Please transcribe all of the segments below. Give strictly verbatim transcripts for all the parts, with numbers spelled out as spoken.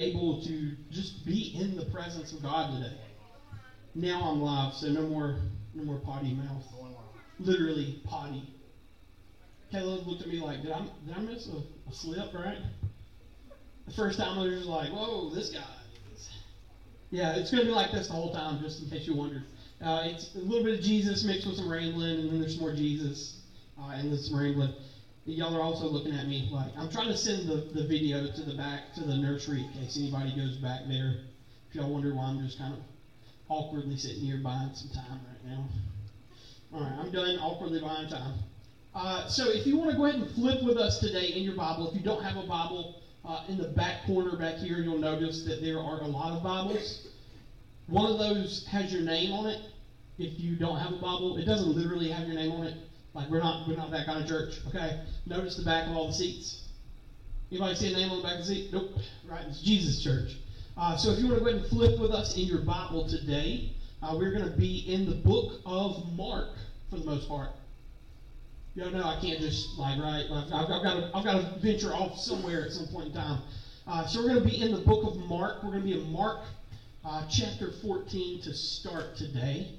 able to just be in the presence of God today. Now I'm live, so no more no more potty mouth. Literally potty. Caleb looked at me like, did I, did I miss a, a slip, right? The first time I was just like, whoa, this guy is... Yeah, it's going to be like this the whole time, just in case you wondered. Uh, it's a little bit of Jesus mixed with some rambling, and then there's more Jesus uh, and then some rambling. Y'all are also looking at me like, I'm trying to send the, the video to the back, to the nursery, in case anybody goes back there. If y'all wonder why I'm just kind of awkwardly sitting here buying some time right now. All right, I'm done awkwardly buying time. Uh, so if you want to go ahead and flip with us today in your Bible, if you don't have a Bible, uh, in the back corner back here, you'll notice that there are a lot of Bibles. One of those has your name on it. If you don't have a Bible, it doesn't literally have your name on it. Like, we're not we're not that kind of church, okay? Notice the back of all the seats. Anybody see a name on the back of the seat? Nope. Right, it's Jesus Church. Uh, so if you want to go ahead and flip with us in your Bible today, uh, we're going to be in the book of Mark for the most part. You know, no, I can't just, like, right? Like, I've, I've got to, I've got to venture off somewhere at some point in time. Uh, so we're going to be in the book of Mark. We're going to be in Mark uh, chapter fourteen to start today.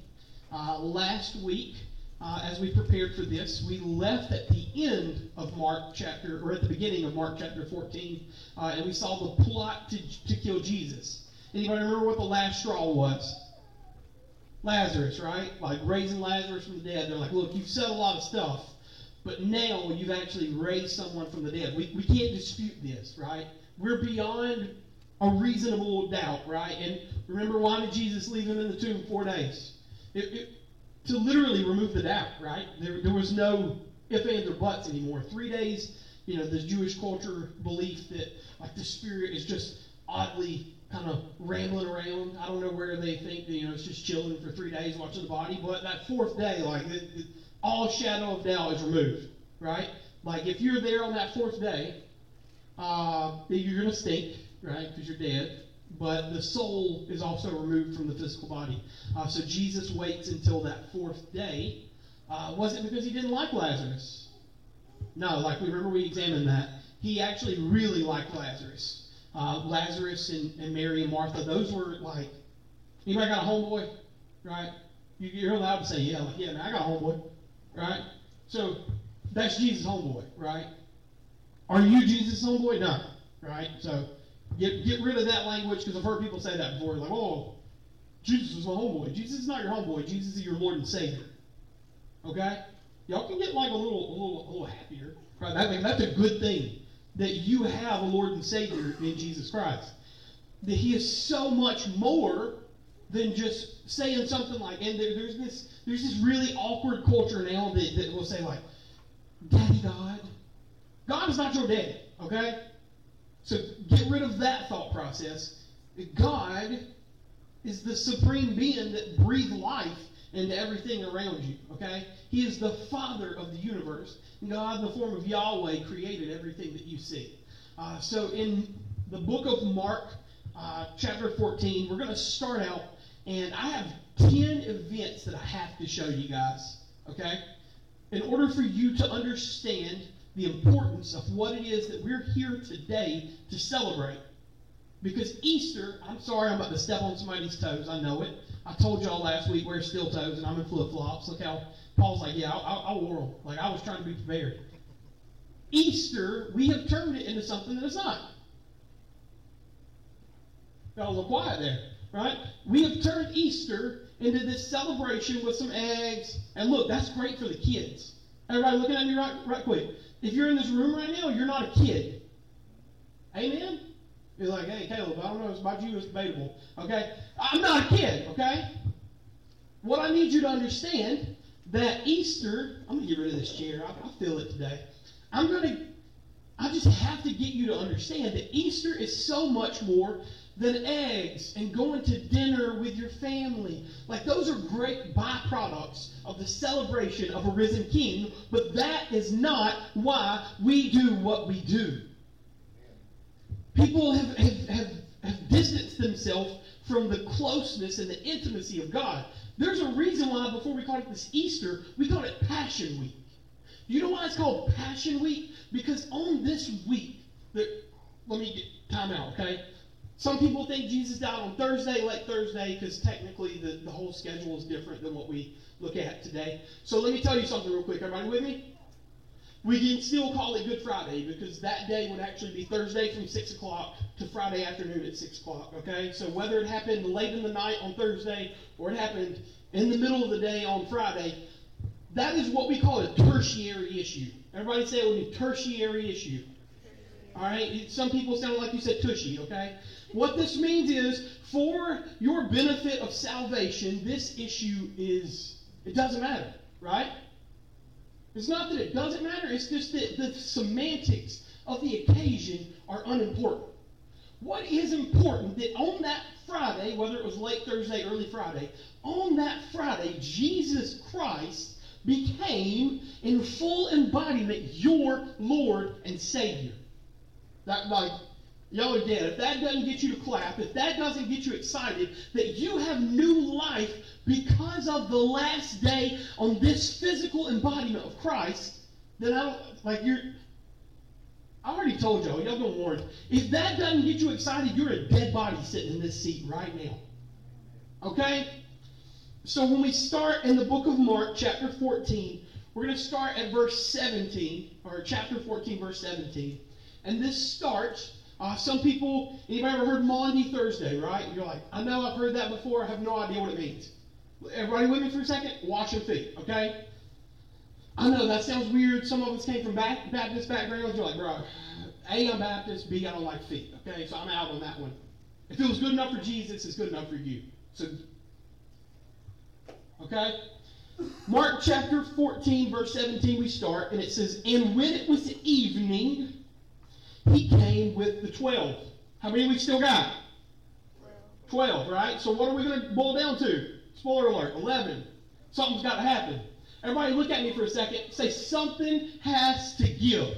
Uh, last week... Uh, as we prepared for this, we left at the end of Mark chapter, or at the beginning of Mark chapter fourteen, uh, and we saw the plot to, to kill Jesus. Anybody remember what the last straw was? Lazarus, right? Like raising Lazarus from the dead. They're like, look, you've said a lot of stuff, but now you've actually raised someone from the dead. We we can't dispute this, right? We're beyond a reasonable doubt, right? And remember, why did Jesus leave him in the tomb four days? It... it To literally remove the doubt, right? There, there was no if, ands, or buts anymore. Three days, you know, this Jewish culture belief that, like, the Spirit is just oddly kind of rambling around. I don't know where they think, that, you know, it's just chilling for three days watching the body. But that fourth day, like, the, the, all shadow of doubt is removed, right? Like, if you're there on that fourth day, uh, you're going to stink, right, because you're dead. But the soul is also removed from the physical body. Uh, so Jesus waits until that fourth day. Uh, wasn't because he didn't like Lazarus. No, like we remember we examined that. He actually really liked Lazarus. Uh, Lazarus and, and Mary and Martha, those were like, anybody got a homeboy? Right? You, you're allowed to say, yeah, like, yeah, man, I got a homeboy. Right? So that's Jesus' homeboy, right? Are you Jesus' homeboy? No. Right? So... Get get rid of that language, because I've heard people say that before. Like, oh, Jesus was my homeboy. Jesus is not your homeboy. Jesus is your Lord and Savior. Okay? Y'all can get, like, a little a little, a little happier. Right? I mean, that's a good thing, that you have a Lord and Savior in Jesus Christ. That he is so much more than just saying something like, and there, there's this there's this really awkward culture now that, that will say, like, Daddy God. God is not your daddy. Okay? So get rid of that thought process. God is the supreme being that breathed life into everything around you, okay? He is the Father of the universe. God, in the form of Yahweh, created everything that you see. Uh, so in the book of Mark, uh, chapter fourteen, we're going to start out, and I have ten events that I have to show you guys, okay? In order for you to understand the importance of what it is that we're here today to celebrate. Because Easter, I'm sorry I'm about to step on somebody's toes, I know it. I told y'all last week, wear steel toes, and I'm in flip-flops. Look how Paul's like, yeah, I, I, I wore them. Like, I was trying to be prepared. Easter, we have turned it into something that it's not. Got a little quiet there, right? We have turned Easter into this celebration with some eggs. And look, that's great for the kids. Everybody looking at me right, right quick. If you're in this room right now, you're not a kid. Amen? You're like, hey, Caleb, I don't know. It's about you. It's debatable. Okay? I'm not a kid, okay? What I need you to understand, that Easter, I'm going to get rid of this chair. I, I feel it today. I'm going to, I just have to get you to understand that Easter is so much more than eggs and going to dinner with your family. Like, those are great byproducts of the celebration of a risen king, but that is not why we do what we do. People have, have, have, have distanced themselves from the closeness and the intimacy of God. There's a reason why before we called it this Easter, we called it Passion Week. You know why it's called Passion Week? Because on this week, the, let me get time out, okay? Some people think Jesus died on Thursday, late Thursday, because technically the, the whole schedule is different than what we look at today. So let me tell you something real quick. Everybody with me? We can still call it Good Friday because that day would actually be Thursday from six o'clock to Friday afternoon at six o'clock, okay? So whether it happened late in the night on Thursday or it happened in the middle of the day on Friday, that is what we call a tertiary issue. Everybody say it with me, tertiary issue. All right? Some people sound like you said tushy, okay? What this means is, for your benefit of salvation, this issue is, it doesn't matter, right? It's not that it doesn't matter, it's just that the semantics of the occasion are unimportant. What is important that on that Friday, whether it was late Thursday, early Friday, on that Friday, Jesus Christ became in full embodiment your Lord and Savior. That, like, y'all are dead. If that doesn't get you to clap, if that doesn't get you excited, that you have new life because of the last day on this physical embodiment of Christ, then I don't, like you're, I already told y'all, y'all been warned. If that doesn't get you excited, you're a dead body sitting in this seat right now. Okay? So when we start in the book of Mark, chapter fourteen, we're going to start at verse seventeen, or chapter fourteen, verse seventeen. And this starts... Uh, some people, anybody ever heard Maundy Thursday, right? You're like, I know I've heard that before. I have no idea what it means. Everybody with me for a second? Wash your feet, okay? I know that sounds weird. Some of us came from back, Baptist backgrounds. You're like, bro, A, I'm Baptist. B, I don't like feet, okay? So I'm out on that one. If it was good enough for Jesus, it's good enough for you. So, okay? Mark chapter fourteen, verse seventeen, we start, and it says, and when it was evening... he came with the twelve. How many we still got? twelve, right? So what are we going to boil down to? Spoiler alert, eleven. Something's got to happen. Everybody look at me for a second. Say, something has to give.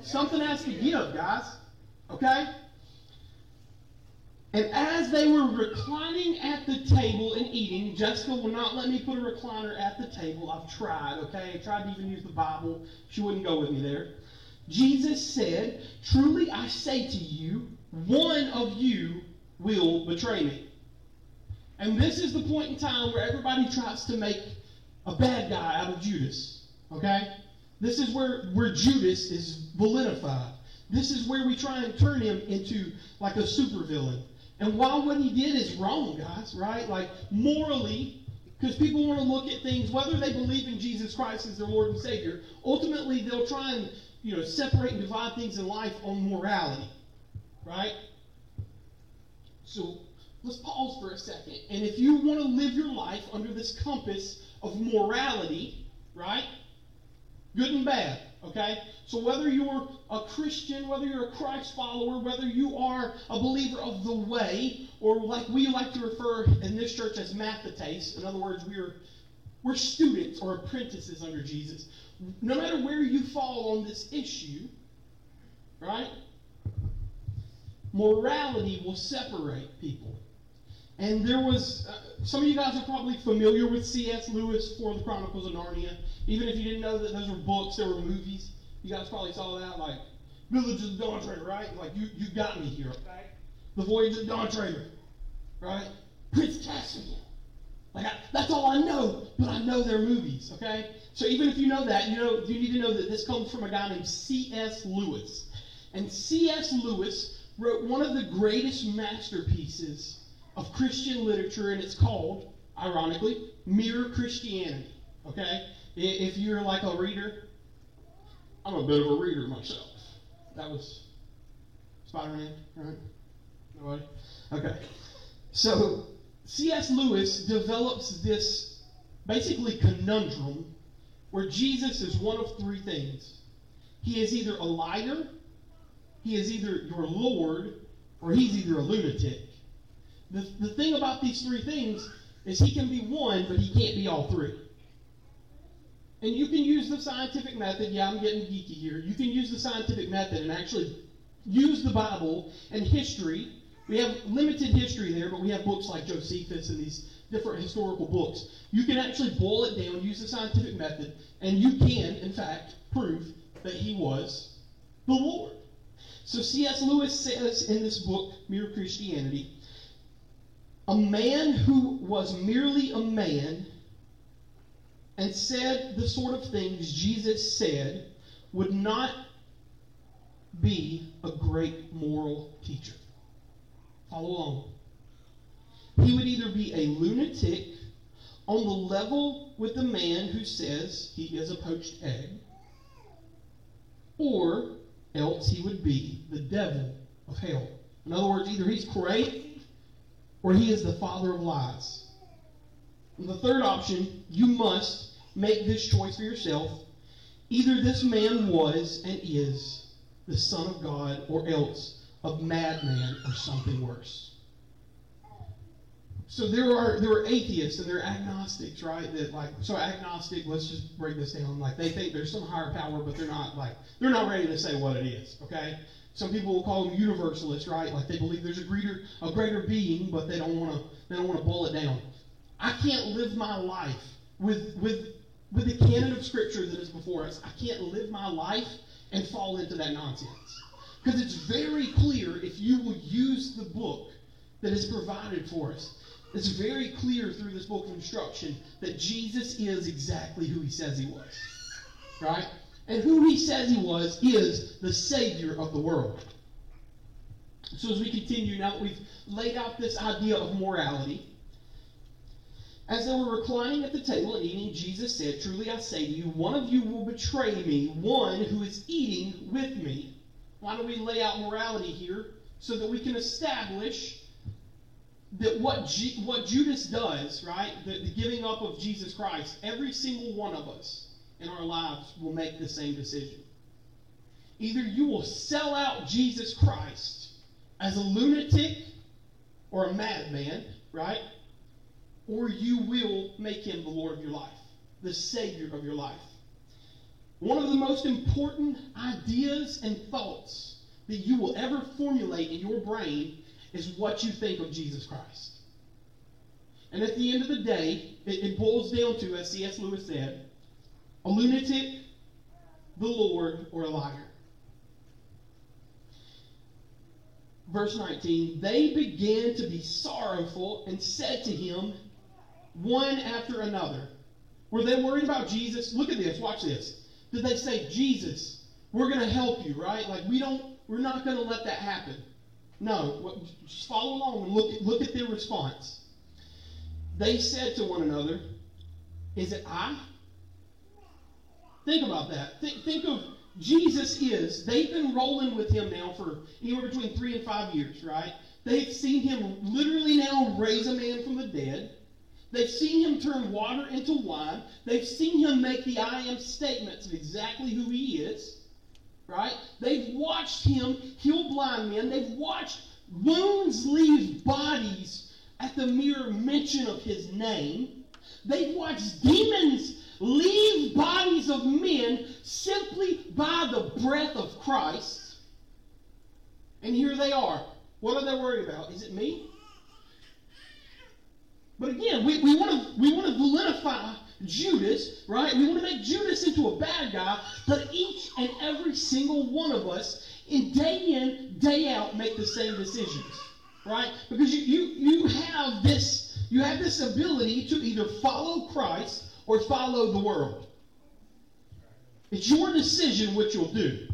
Something has to give, guys. Okay? And as they were reclining at the table and eating, Jessica will not let me put a recliner at the table. I've tried, okay? I tried to even use the Bible. She wouldn't go with me there. Jesus said, truly I say to you, one of you will betray me. And this is the point in time where everybody tries to make a bad guy out of Judas. Okay? This is where, where Judas is vilified. This is where we try and turn him into like a supervillain. And while what he did is wrong, guys, right? Like morally... because people want to look at things, whether they believe in Jesus Christ as their Lord and Savior, ultimately they'll try and, you know, separate and divide things in life on morality, right? So let's pause for a second. And if you want to live your life under this compass of morality, right, good and bad, okay? So whether you're a Christian, whether you're a Christ follower, whether you are a believer of the way, or like we like to refer in this church as mathetes. In other words, we're we're students or apprentices under Jesus. No matter where you fall on this issue, right? Morality will separate people. And there was, uh, some of you guys are probably familiar with C S Lewis for the Chronicles of Narnia. Even if you didn't know that those were books, there were movies. You guys probably saw that, like, Village of the Dawn Trader, right? Like, you, you got me here. Okay? The Voyage of the Dawn Trader, right? Prince Caspian. Like, I, that's all I know, but I know their movies, okay? So even if you know that, you know you need to know that this comes from a guy named C S Lewis. And C S Lewis wrote one of the greatest masterpieces of Christian literature, and it's called, ironically, Mere Christianity, okay? If you're like a reader, I'm a bit of a reader myself. That was Spider-Man, right? Nobody? Okay. So C S Lewis develops this basically conundrum where Jesus is one of three things. He is either a liar, he is either your Lord, or he's either a lunatic. The, the thing about these three things is he can be one, but he can't be all three. And you can use the scientific method. Yeah, I'm getting geeky here. You can use the scientific method and actually use the Bible and history. We have limited history there, but we have books like Josephus and these different historical books. You can actually boil it down, use the scientific method, and you can, in fact, prove that he was the Lord. So C S. Lewis says in this book, Mere Christianity, a man who was merely a man and said the sort of things Jesus said would not be a great moral teacher. Follow along. He would either be a lunatic on the level with the man who says he is a poached egg, or else he would be the devil of hell. In other words, either he's crazy or he is the father of lies. And the third option, you must make this choice for yourself. Either this man was and is the Son of God, or else a madman or something worse. So there are there are atheists and there are agnostics, right? That like so agnostic. Let's just break this down. Like they think there's some higher power, but they're not like they're not ready to say what it is. Okay. Some people will call them universalists, right? Like they believe there's a greater a greater being, but they don't want to they don't want to boil it down. I can't live my life with with with the canon of Scripture that is before us. I can't live my life and fall into that nonsense. Because it's very clear, if you will use the book that is provided for us, it's very clear through this book of instruction that Jesus is exactly who he says he was. Right? And who he says he was is the Savior of the world. So as we continue, now that we've laid out this idea of morality, as they were reclining at the table and eating, Jesus said, "Truly I say to you, one of you will betray me, one who is eating with me." Why do we lay out morality here? So that we can establish that what G- what Judas does, right, the, the giving up of Jesus Christ, every single one of us in our lives will make the same decision. Either you will sell out Jesus Christ as a lunatic or a madman, right? Or you will make him the Lord of your life, the Savior of your life. One of the most important ideas and thoughts that you will ever formulate in your brain is what you think of Jesus Christ. And at the end of the day, it, it boils down to, as C S. Lewis said, a lunatic, the Lord, or a liar. Verse nineteen, they began to be sorrowful and said to him, one after another. Were they worried about Jesus? Look at this. Watch this. Did they say, "Jesus, we're going to help you," right? Like we don't, we're not going to let that happen. No. Just follow along and look, look at their response. They said to one another, "Is it I?" Think about that. Think, think of Jesus is. They've been rolling with him now for anywhere between three and five years, right? They've seen him literally now raise a man from the dead. They've seen him turn water into wine. They've seen him make the I am statements of exactly who he is, right? They've watched him heal blind men. They've watched wounds leave bodies at the mere mention of his name. They've watched demons leave bodies of men simply by the breath of Christ. And here they are. What are they worried about? Is it me? But again, we, we want to we want to vilify Judas, right? We want to make Judas into a bad guy, but each and every single one of us, in day in, day out, make the same decisions, right? Because you you you have this you have this ability to either follow Christ or follow the world. It's your decision what you'll do.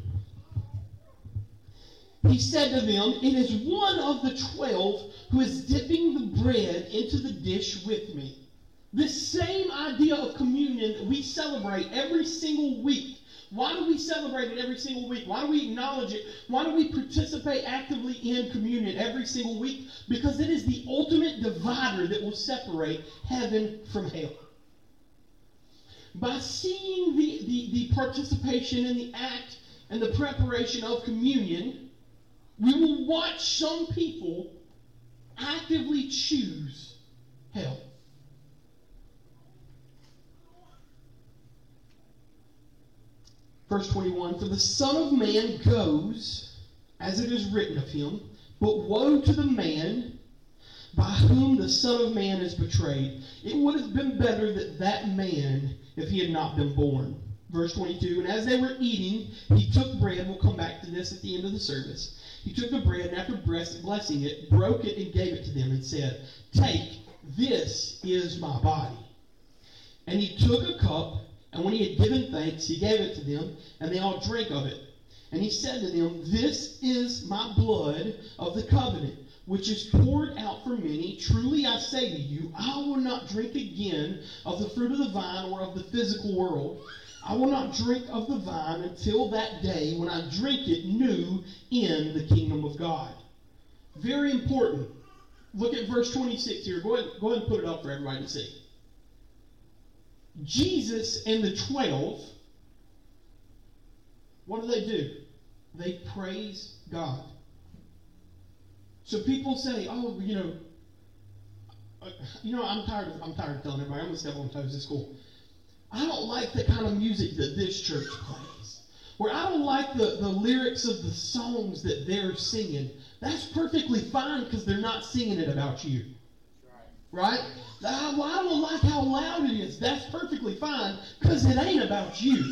He said to them, "It is one of the twelve who is dipping the bread into the dish with me." This same idea of communion that we celebrate every single week. Why do we celebrate it every single week? Why do we acknowledge it? Why do we participate actively in communion every single week? Because it is the ultimate divider that will separate heaven from hell. By seeing the, the, the participation in the act and the preparation of communion, we will watch some people actively choose hell. Verse twenty-one, "For the Son of Man goes, as it is written of him, but woe to the man by whom the Son of Man is betrayed. It would have been better that that man, if he had not been born." Verse twenty-two, and as they were eating, he took bread. We'll come back to this at the end of the service. He took the bread, and after blessing it, broke it and gave it to them and said, "Take, this is my body." And he took a cup, and when he had given thanks, he gave it to them, and they all drank of it. And he said to them, "This is my blood of the covenant, which is poured out for many. Truly I say to you, I will not drink again of the fruit of the vine or of the physical world. I will not drink of the vine until that day when I drink it new in the kingdom of God." Very important. Look at verse twenty-six here. Go ahead, go ahead and put it up for everybody to see. Jesus and the twelve, what do they do? They praise God. So people say, "Oh, you know, you know, I'm tired of I'm tired of telling everybody. I'm gonna step on toes. It's cool. I don't like the kind of music that this church plays, or I don't like the, the lyrics of the songs that they're singing." That's perfectly fine because they're not singing it about you. Right? I, well, I don't like how loud it is. That's perfectly fine because it ain't about you.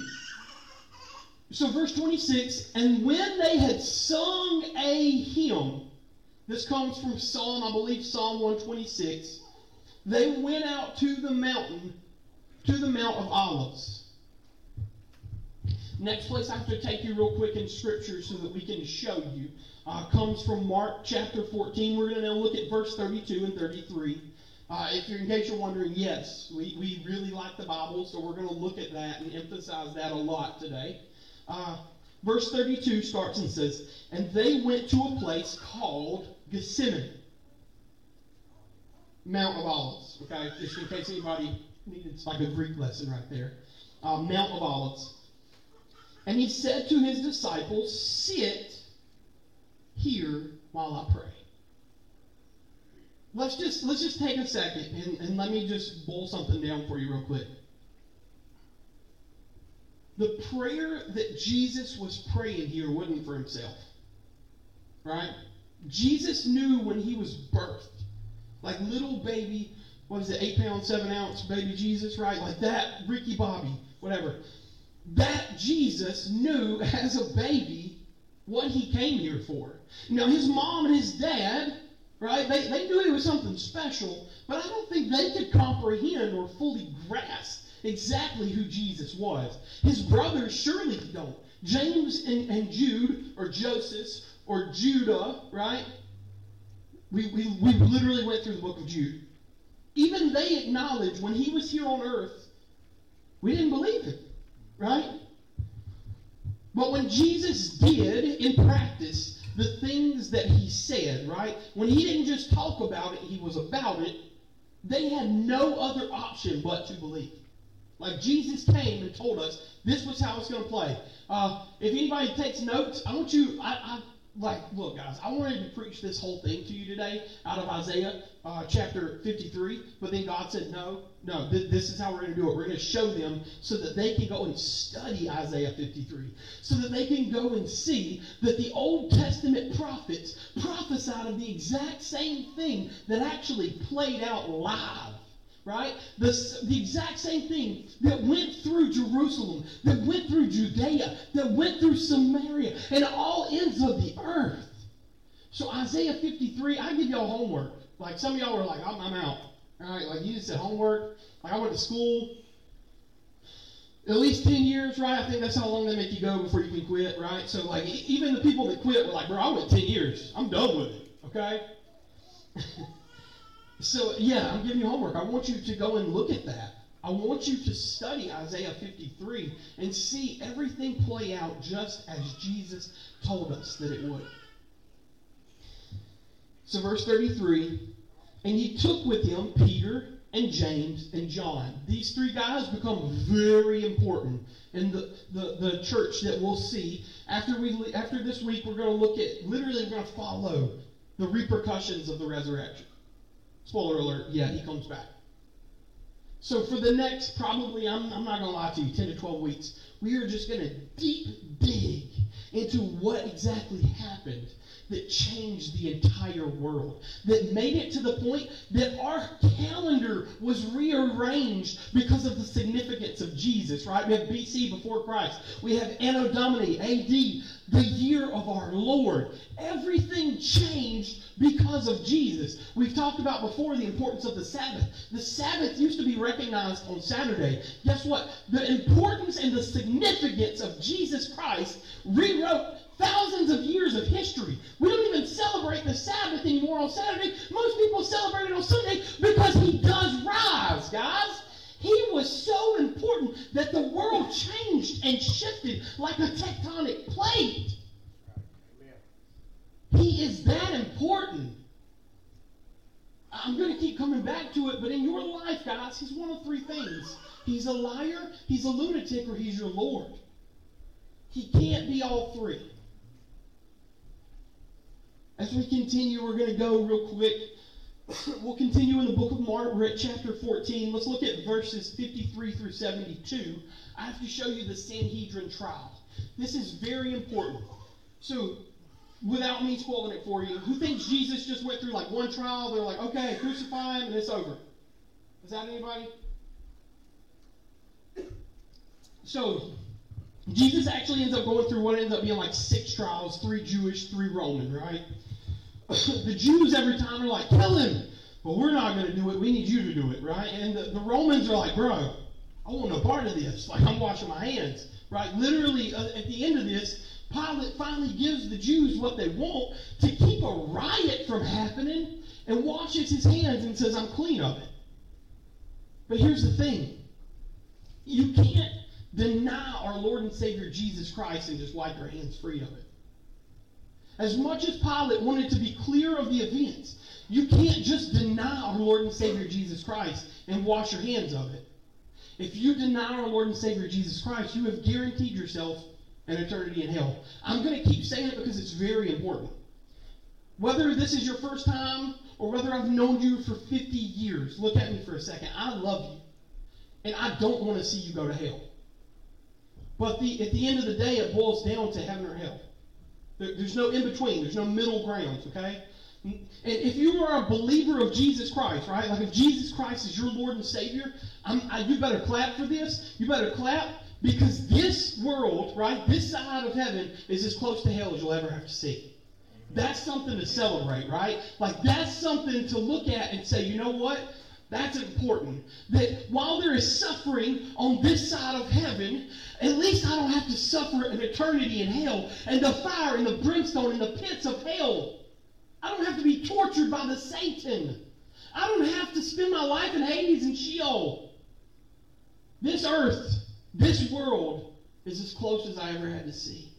So verse twenty-six, and when they had sung a hymn, this comes from Psalm, I believe Psalm one twenty-six, they went out to the mountain, to the Mount of Olives. Next place I have to take you real quick in Scripture so that we can show you uh, comes from Mark chapter fourteen. We're going to now look at verse thirty-two and thirty-three. Uh, if you're in case you're wondering, yes, we, we really like the Bible, so we're going to look at that and emphasize that a lot today. Uh, verse thirty-two starts and says, and they went to a place called Gethsemane, Mount of Olives. Okay, just in case anybody needed like a Greek lesson right there. Uh, Mount of Olives. And he said to his disciples, "Sit here while I pray." Let's just let's just take a second and, and let me just boil something down for you real quick. The prayer that Jesus was praying here wasn't for himself, right? Jesus knew when he was birthed, like little baby, what is it, eight pound, seven ounce baby Jesus, right? Like that, Ricky Bobby, whatever. That Jesus knew as a baby what he came here for. Now, his mom and his dad, right, they, they knew it was something special, but I don't think they could comprehend or fully grasp exactly who Jesus was. His brothers surely don't. James and, and Jude, or Joseph, or Judah, right? We, we, we literally went through the book of Jude. Even they acknowledge when he was here on earth, we didn't believe it, right? But when Jesus did, in practice, the things that he said, right? When he didn't just talk about it, he was about it, they had no other option but to believe. Like Jesus came and told us, this was how it's going to play. Uh, if anybody takes notes, I want you, I, I like, look guys, I wanted to preach this whole thing to you today out of Isaiah uh, chapter fifty-three, but then God said, no, no, th- this is how we're going to do it. We're going to show them so that they can go and study Isaiah fifty-three, so that they can go and see that the Old Testament prophets prophesied of the exact same thing that actually played out live. Right? The, the exact same thing that went through Jerusalem, that went through Judea, that went through Samaria, and all ends of the earth. So Isaiah fifty-three, I give y'all homework. Like some of y'all were like, I'm, I'm out. All right? Like you just said homework. Like I went to school at least ten years, right? I think that's how long they make you go before you can quit, right? So like even the people that quit were like, bro, I went ten years. I'm done with it. Okay? So, yeah, I'm giving you homework. I want you to go and look at that. I want you to study Isaiah fifty-three and see everything play out just as Jesus told us that it would. So verse thirty-three, and he took with him Peter and James and John. These three guys become very important in the, the, the church that we'll see. After we after this week, we're going to look at, literally we're going to follow the repercussions of the resurrection. Spoiler alert, yeah, he comes back. So for the next, probably, I'm, I'm not going to lie to you, ten to twelve weeks, we are just going to deep dig into what exactly happened that changed the entire world, that made it to the point that our calendar was rearranged because of the significance of Jesus, right? We have B C before Christ. We have Anno Domini, A D, the year of our Lord. Everything changed because of Jesus. We've talked about before the importance of the Sabbath. The Sabbath used to be recognized on Saturday. Guess what? The importance and the significance of Jesus Christ rewrote thousands of years of history. We don't even celebrate the Sabbath anymore on Saturday. Most people celebrate it on Sunday because he does rise, guys. He was so important that the world changed and shifted like a tectonic plate. He is that important. I'm going to keep coming back to it, but in your life, guys, he's one of three things. He's a liar, he's a lunatic, or he's your Lord. He can't be all three. As we continue, we're going to go real quick. We'll continue in the book of Mark. We're at chapter fourteen. Let's look at verses fifty-three through seventy-two. I have to show you the Sanhedrin trial. This is very important. So, without me spoiling it for you, who thinks Jesus just went through like one trial? They're like, okay, crucify him and it's over. Is that anybody? So, Jesus actually ends up going through what ends up being like six trials, three Jewish, three Roman, right? The Jews every time are like, kill him, but we're not going to do it. We need you to do it, right? And the, the Romans are like, bro, I want no part of this. Like, I'm washing my hands, right? Literally, uh, at the end of this, Pilate finally gives the Jews what they want to keep a riot from happening and washes his hands and says, I'm clean of it. But here's the thing. You can't deny our Lord and Savior Jesus Christ and just wipe your hands free of it. As much as Pilate wanted to be clear of the events, you can't just deny our Lord and Savior Jesus Christ and wash your hands of it. If you deny our Lord and Savior Jesus Christ, you have guaranteed yourself an eternity in hell. I'm going to keep saying it because it's very important. Whether this is your first time or whether I've known you for fifty years, look at me for a second. I love you, and I don't want to see you go to hell. But the, at the end of the day, it boils down to heaven or hell. There, there's no in-between. There's no middle grounds, okay? And if you are a believer of Jesus Christ, right, like if Jesus Christ is your Lord and Savior, I'm, I, you better clap for this. You better clap because this world, right, this side of heaven is as close to hell as you'll ever have to see. That's something to celebrate, right? Like that's something to look at and say, you know what? That's important. That while there is suffering on this side of heaven, at least I don't have to suffer an eternity in hell and the fire and the brimstone and the pits of hell. I don't have to be tortured by the Satan. I don't have to spend my life in Hades and Sheol. This earth, this world is as close as I ever had to see.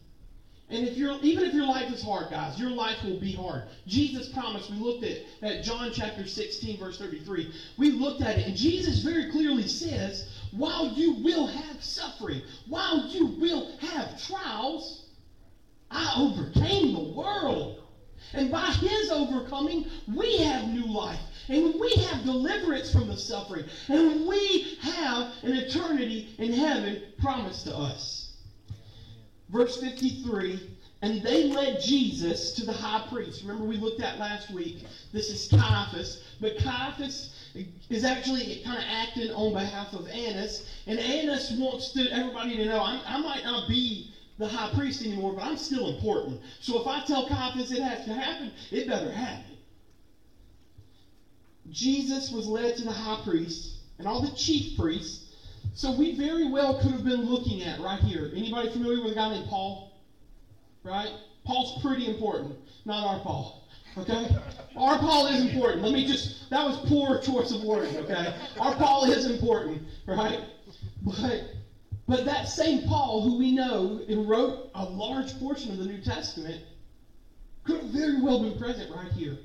And if you're, even if your life is hard, guys, your life will be hard. Jesus promised, we looked at, at John chapter sixteen, verse thirty-three. We looked at it, and Jesus very clearly says, while you will have suffering, while you will have trials, I overcame the world. And by his overcoming, we have new life. And we have deliverance from the suffering. And we have an eternity in heaven promised to us. Verse fifty-three, and they led Jesus to the high priest. Remember we looked at last week, this is Caiaphas. But Caiaphas is actually kind of acting on behalf of Annas. And Annas wants to, everybody to know, I, I might not be the high priest anymore, but I'm still important. So if I tell Caiaphas it has to happen, it better happen. Jesus was led to the high priest and all the chief priests. So we very well could have been looking at right here. Anybody familiar with a guy named Paul? Right? Paul's pretty important. Not our Paul. Okay? Our Paul is important. Let me just, that was poor choice of wording. Okay? Our Paul is important. Right? But, but that same Paul who we know and wrote a large portion of the New Testament could have very well been present right here.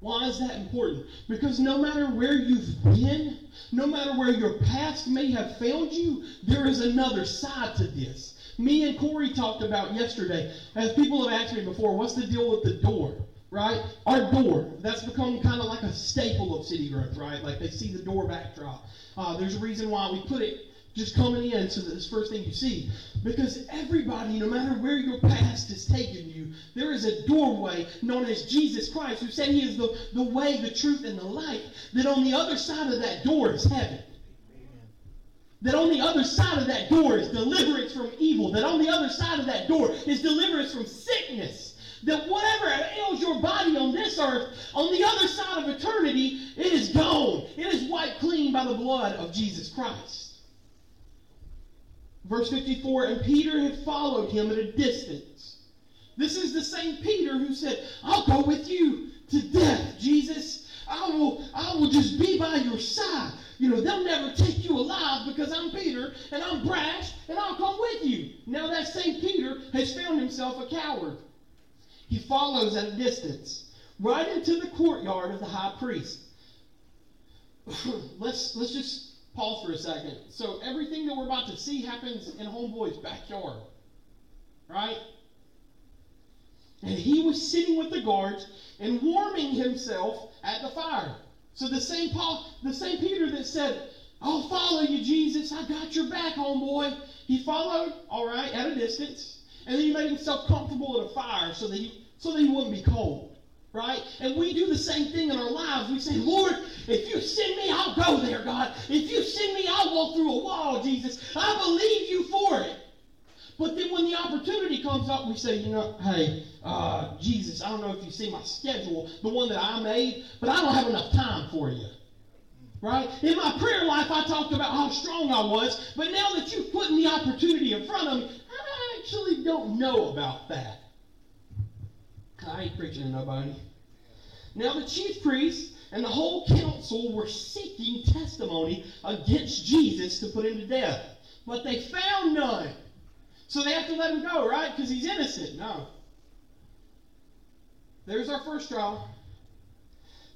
Why is that important? Because no matter where you've been, no matter where your past may have failed you, there is another side to this. Me and Corey talked about yesterday, as people have asked me before, what's the deal with the door, right? Our door, that's become kind of like a staple of city growth, right? Like they see the door backdrop. Uh, there's a reason why we put it just coming in to this first thing you see. Because everybody, no matter where your past is taking you, there is a doorway known as Jesus Christ, who said he is the, the way, the truth, and the life. That on the other side of that door is heaven. That on the other side of that door is deliverance from evil. That on the other side of that door is deliverance from sickness. That whatever ails your body on this earth, on the other side of eternity, it is gone. It is wiped clean by the blood of Jesus Christ. Verse fifty-four, and Peter had followed him at a distance. This is the same Peter who said, I'll go with you to death, Jesus. I will, I will just be by your side. You know, they'll never take you alive because I'm Peter and I'm brash and I'll come with you. Now that same Peter has found himself a coward. He follows at a distance, right into the courtyard of the high priest. let's, let's just pause for a second. So everything that we're about to see happens in homeboy's backyard, right? And he was sitting with the guards and warming himself at the fire. So the same Paul, the same Peter that said, I'll follow you, Jesus. I got your back, homeboy. He followed, all right, at a distance. And then he made himself comfortable at a fire so that he, so that he wouldn't be cold, right? And we do the same thing in our lives. We say, Lord, if you send me, I'll go there, God. If you send me, I'll walk through a wall, Jesus. I believe you for it. But then when the opportunity comes up, we say, you know, hey, uh, Jesus, I don't know if you see my schedule, the one that I made, but I don't have enough time for you, right? In my prayer life, I talked about how strong I was, but now that you've put the opportunity in front of me, I actually don't know about that. I ain't preaching to nobody. Now the chief priests and the whole council were seeking testimony against Jesus to put him to death, but they found none. So they have to let him go, right? Because he's innocent. No. There's our first trial.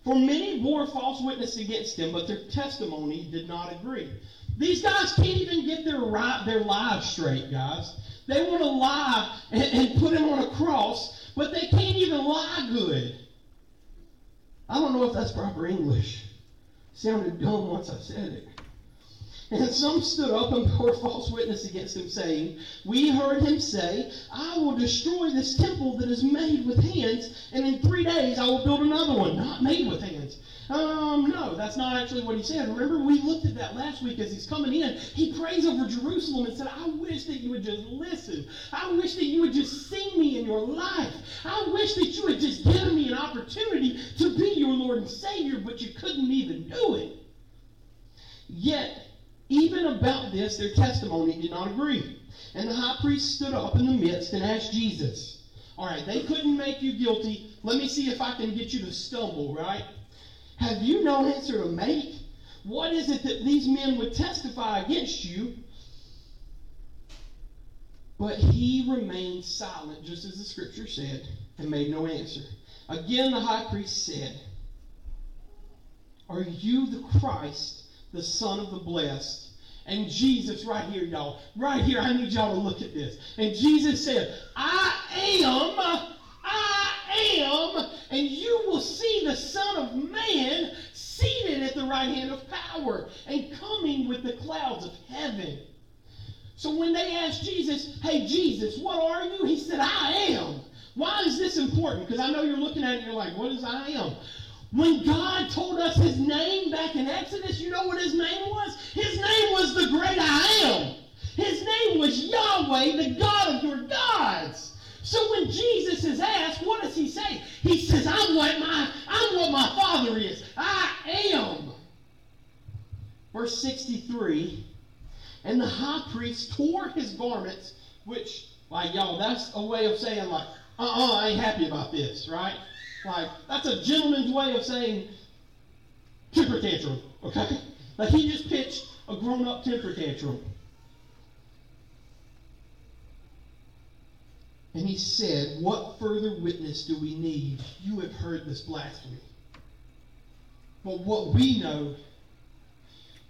For many bore false witness against him, but their testimony did not agree. These guys can't even get their right, their lives straight, guys. They want to lie and, and put him on a cross, but they can't even lie good. I don't know if that's proper English. It sounded dumb once I said it. And some stood up and bore false witness against him, saying, we heard him say, I will destroy this temple that is made with hands, and in three days I will build another one, not made with hands. Um, no, that's not actually what he said. Remember, we looked at that last week as he's coming in. He prays over Jerusalem and said, I wish that you would just listen. I wish that you would just see me in your life. I wish that you would just give me an opportunity to be your Lord and Savior, but you couldn't even do it. Yet, even about this, their testimony did not agree. And the high priest stood up in the midst and asked Jesus, all right, they couldn't make you guilty. Let me see if I can get you to stumble, right? Have you no answer to make? What is it that these men would testify against you? But he remained silent, just as the scripture said, and made no answer. Again, the high priest said, are you the Christ, the Son of the Blessed? And Jesus, right here, y'all, right here, I need y'all to look at this. And Jesus said, I am, I am, and you will see the Son of Man seated at the right hand of power and coming with the clouds of heaven. So when they asked Jesus, hey, Jesus, what are you? He said, I am. Why is this important? Because I know you're looking at it and you're like, what is I am? When God told us his name back in Exodus, you know what his name was? His name was the great I am. His name was Yahweh, the God of your gods. So when Jesus is asked, what does he say? He says, I'm what my, I'm what my Father is. I am. Verse sixty-three, and the high priest tore his garments, which, like, y'all, that's a way of saying, like, uh-uh, I ain't happy about this, right? Like, that's a gentleman's way of saying temper tantrum, okay? Like, he just pitched a grown-up temper tantrum. And he said, what further witness do we need? You have heard this blasphemy. But what we know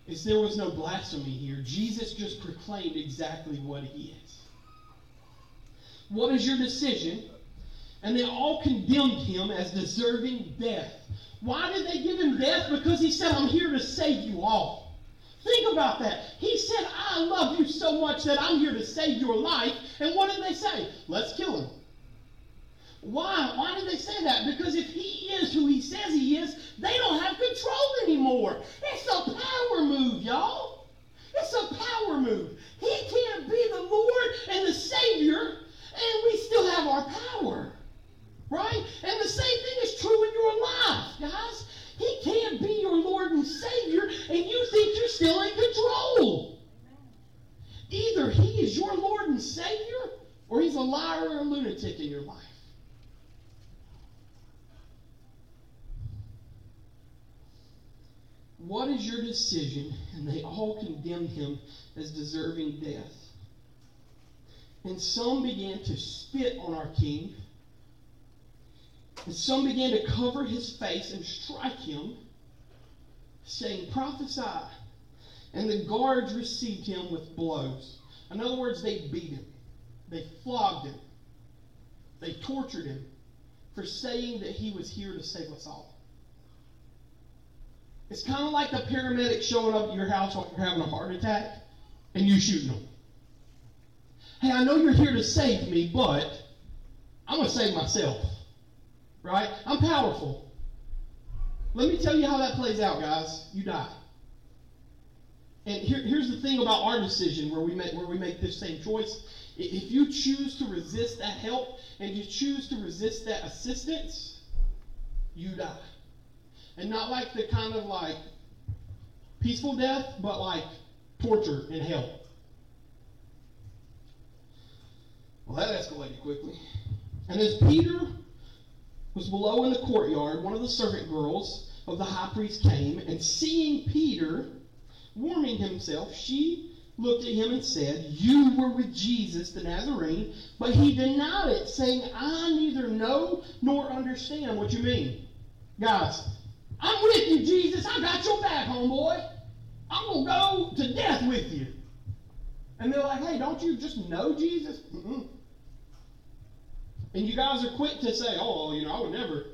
is there was no blasphemy here. Jesus just proclaimed exactly what he is. What is your decision? And they all condemned him as deserving death. Why did they give him death? Because he said, I'm here to save you all. Think about that. He said, I love you so much that I'm here to save your life. And what did they say? Let's kill him. Why? Why did they say that? Because if he is who he says he is, they don't have control anymore. It's a power move, y'all. It's a power move. He can't be the Lord and the Savior, and we still have our power. Right? And the same thing is true in your life, guys. He can't be your Lord and Savior, and you think you're still in control. Either he is your Lord and Savior, or he's a liar or a lunatic in your life. What is your decision? And they all condemned him as deserving death. And some began to spit on our king. And some began to cover his face and strike him, saying, prophesy. And the guards received him with blows. In other words, they beat him. They flogged him. They tortured him for saying that he was here to save us all. It's kind of like the paramedic showing up at your house while you're having a heart attack and you shooting them. Hey, I know you're here to save me, but I'm going to save myself. Right? I'm powerful. Let me tell you how that plays out, guys. You die. And here, here's the thing about our decision where we make, where we make this same choice. If you choose to resist that help and you choose to resist that assistance, you die. And not like the kind of like peaceful death, but like torture and hell. Well, that escalated quickly. And as Peter was below in the courtyard, one of the servant girls of the high priest came, and seeing Peter warming himself, she looked at him and said, you were with Jesus the Nazarene, but he denied it, saying, I neither know nor understand what you mean. Guys, I'm with you, Jesus. I got your back, homeboy. I'm going to go to death with you. And they're like, hey, don't you just know Jesus? Mm-mm. And you guys are quick to say, oh, you know, I would never.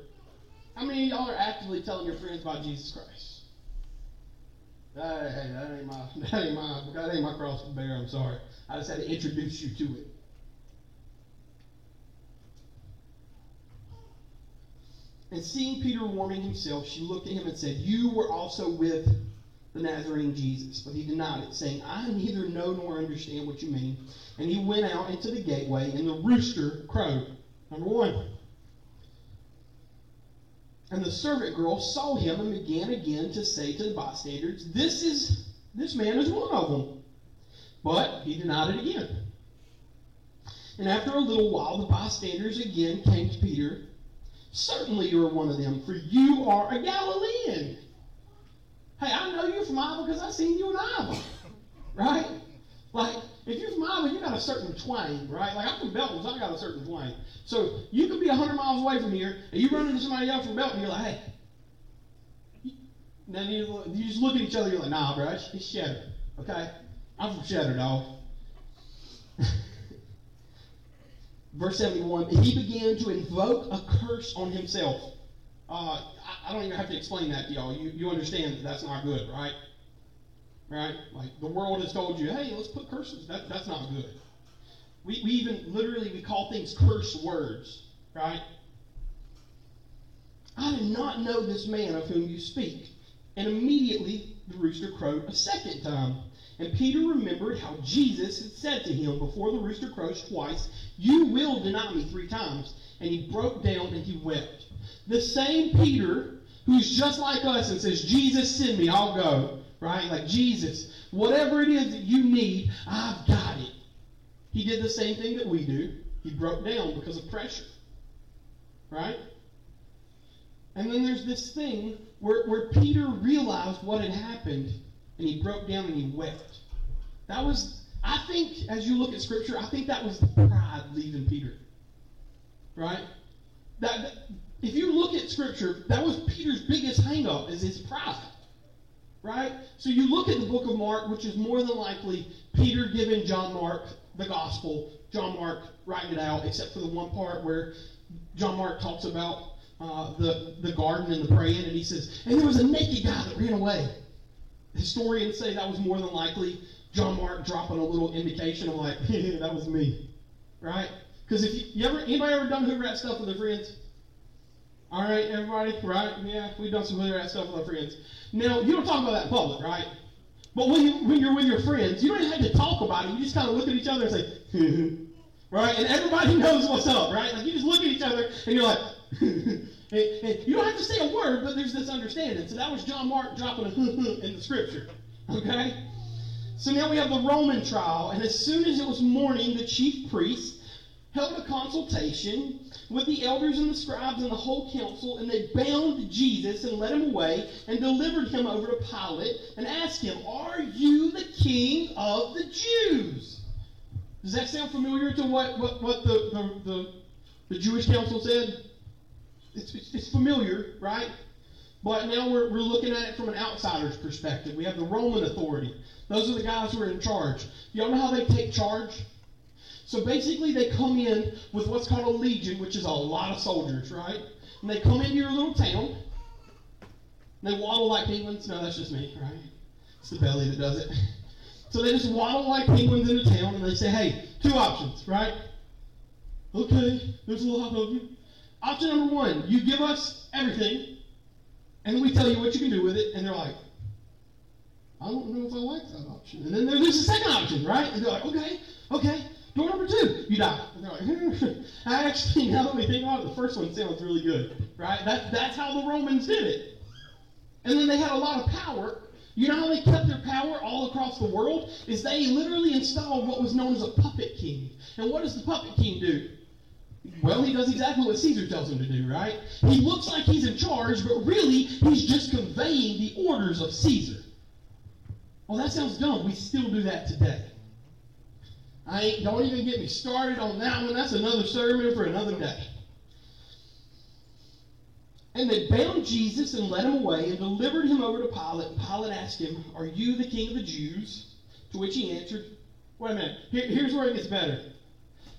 How many of y'all are actively telling your friends about Jesus Christ? That, hey, that ain't my, that ain't my, that ain't my cross to bear, I'm sorry. I just had to introduce you to it. And seeing Peter warming himself, she looked at him and said, you were also with the Nazarene Jesus. But he denied it, saying, I neither know nor understand what you mean. And he went out into the gateway, and the rooster crowed. Number one. And the servant girl saw him and began again to say to the bystanders, This is this man is one of them. But he denied it again. And after a little while, the bystanders again came to Peter. Certainly you are one of them, for you are a Galilean. Hey, I know you're from Iowa because I've seen you in Iowa, right? Like, if you're from Iowa, you got a certain twang, right? Like, I'm from Belton, so I got a certain twang. So you could be one hundred miles away from here, and you run into somebody else from Belton, you're like, hey. Now you, you just look at each other, you're like, nah, bro, it's Shedder, okay? I'm from Shedder, dog. Verse seventy-one, he began to invoke a curse on himself. Uh, I, I don't even have to explain that to y'all. You, you understand that that's not good, right? Right? Like the world has told you, hey, let's put curses. That, that's not good. We, we even literally, we call things curse words, right? I do not know this man of whom you speak. And immediately the rooster crowed a second time. And Peter remembered how Jesus had said to him before the rooster crows twice, you will deny me three times. And he broke down and he wept. The same Peter who's just like us and says, Jesus, send me, I'll go. Right? Like, Jesus, whatever it is that you need, I've got it. He did the same thing that we do. He broke down because of pressure. Right? And then there's this thing where, where Peter realized what had happened. And he broke down and he wept. That was, I think, as you look at Scripture, I think that was the pride leaving Peter. Right? That, that if you look at Scripture, that was Peter's biggest hang-up, is his pride. Right? So you look at the book of Mark, which is more than likely Peter giving John Mark the gospel, John Mark writing it out, except for the one part where John Mark talks about uh, the, the garden and the praying, and he says, and there was a naked guy that ran away. Historians say that was more than likely John Mark dropping a little indication of like, yeah, that was me, right? Because if you, you ever, anybody ever done hood rat stuff with their friends? All right, everybody, right? Yeah, we've done some hood rat stuff with our friends. Now, you don't talk about that in public, right? But when, you, when you're with your friends, you don't even have to talk about it. You just kind of look at each other and say, right? And everybody knows what's up, right? Like, you just look at each other and you're like, you don't have to say a word, but there's this understanding. So that was John Mark dropping a in the scripture, okay? So now we have the Roman trial, and as soon as it was morning, the chief priests held a consultation with the elders and the scribes and the whole council, and they bound Jesus and led him away and delivered him over to Pilate and asked him, "Are you the king of the Jews?" Does that sound familiar to what, what, what the, the, the, the Jewish council said? It's, it's, it's familiar, right? But now we're, we're looking at it from an outsider's perspective. We have the Roman authority. Those are the guys who are in charge. Y'all know how they take charge? So basically they come in with what's called a legion, which is a lot of soldiers, right? And they come into your little town, and they waddle like penguins. No, that's just me, right? It's the belly that does it. So they just waddle like penguins into town, and they say, hey, two options, right? Okay, there's a lot of you. Option number one, you give us everything, and we tell you what you can do with it, and they're like, I don't know if I like that option. And then there's a second option, right? And they're like, okay, okay. Door number two, you die. And they're like, I actually, now that we think about it, the first one sounds really good, right? That, that's how the Romans did it. And then they had a lot of power. You know how they kept their power all across the world? Is they literally installed what was known as a puppet king. And what does the puppet king do? Well, he does exactly what Caesar tells him to do, right? He looks like he's in charge, but really, he's just conveying the orders of Caesar. Well, that sounds dumb. We still do that today. I ain't, don't even get me started on that one. That's another sermon for another day. And they bound Jesus and led him away and delivered him over to Pilate. Pilate asked him, "Are you the king of the Jews?" To which he answered, wait a minute, Here, here's where it gets better.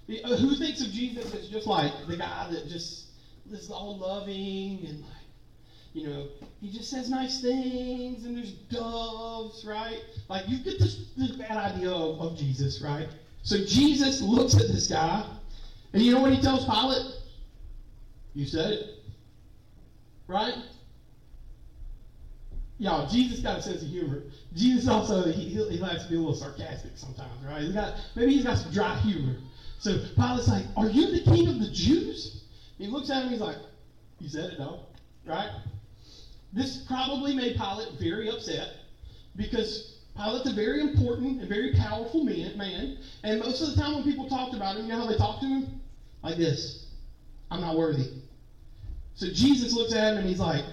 Who thinks of Jesus as just like the guy that just is all loving and like, you know, he just says nice things and there's doves, right? Like you get this, this bad idea of, of Jesus, right? So Jesus looks at this guy, and you know what he tells Pilate? You said it. Right? Y'all, Jesus got a sense of humor. Jesus also, he, he likes to be a little sarcastic sometimes, right? He's got, maybe he's got some dry humor. So Pilate's like, "Are you the king of the Jews?" He looks at him, he's like, "You said it, dog." Right? This probably made Pilate very upset, because Pilate's a very important and very powerful man, man, and most of the time when people talked about him, you know how they talked to him? Like this. "I'm not worthy." So Jesus looks at him and he's like,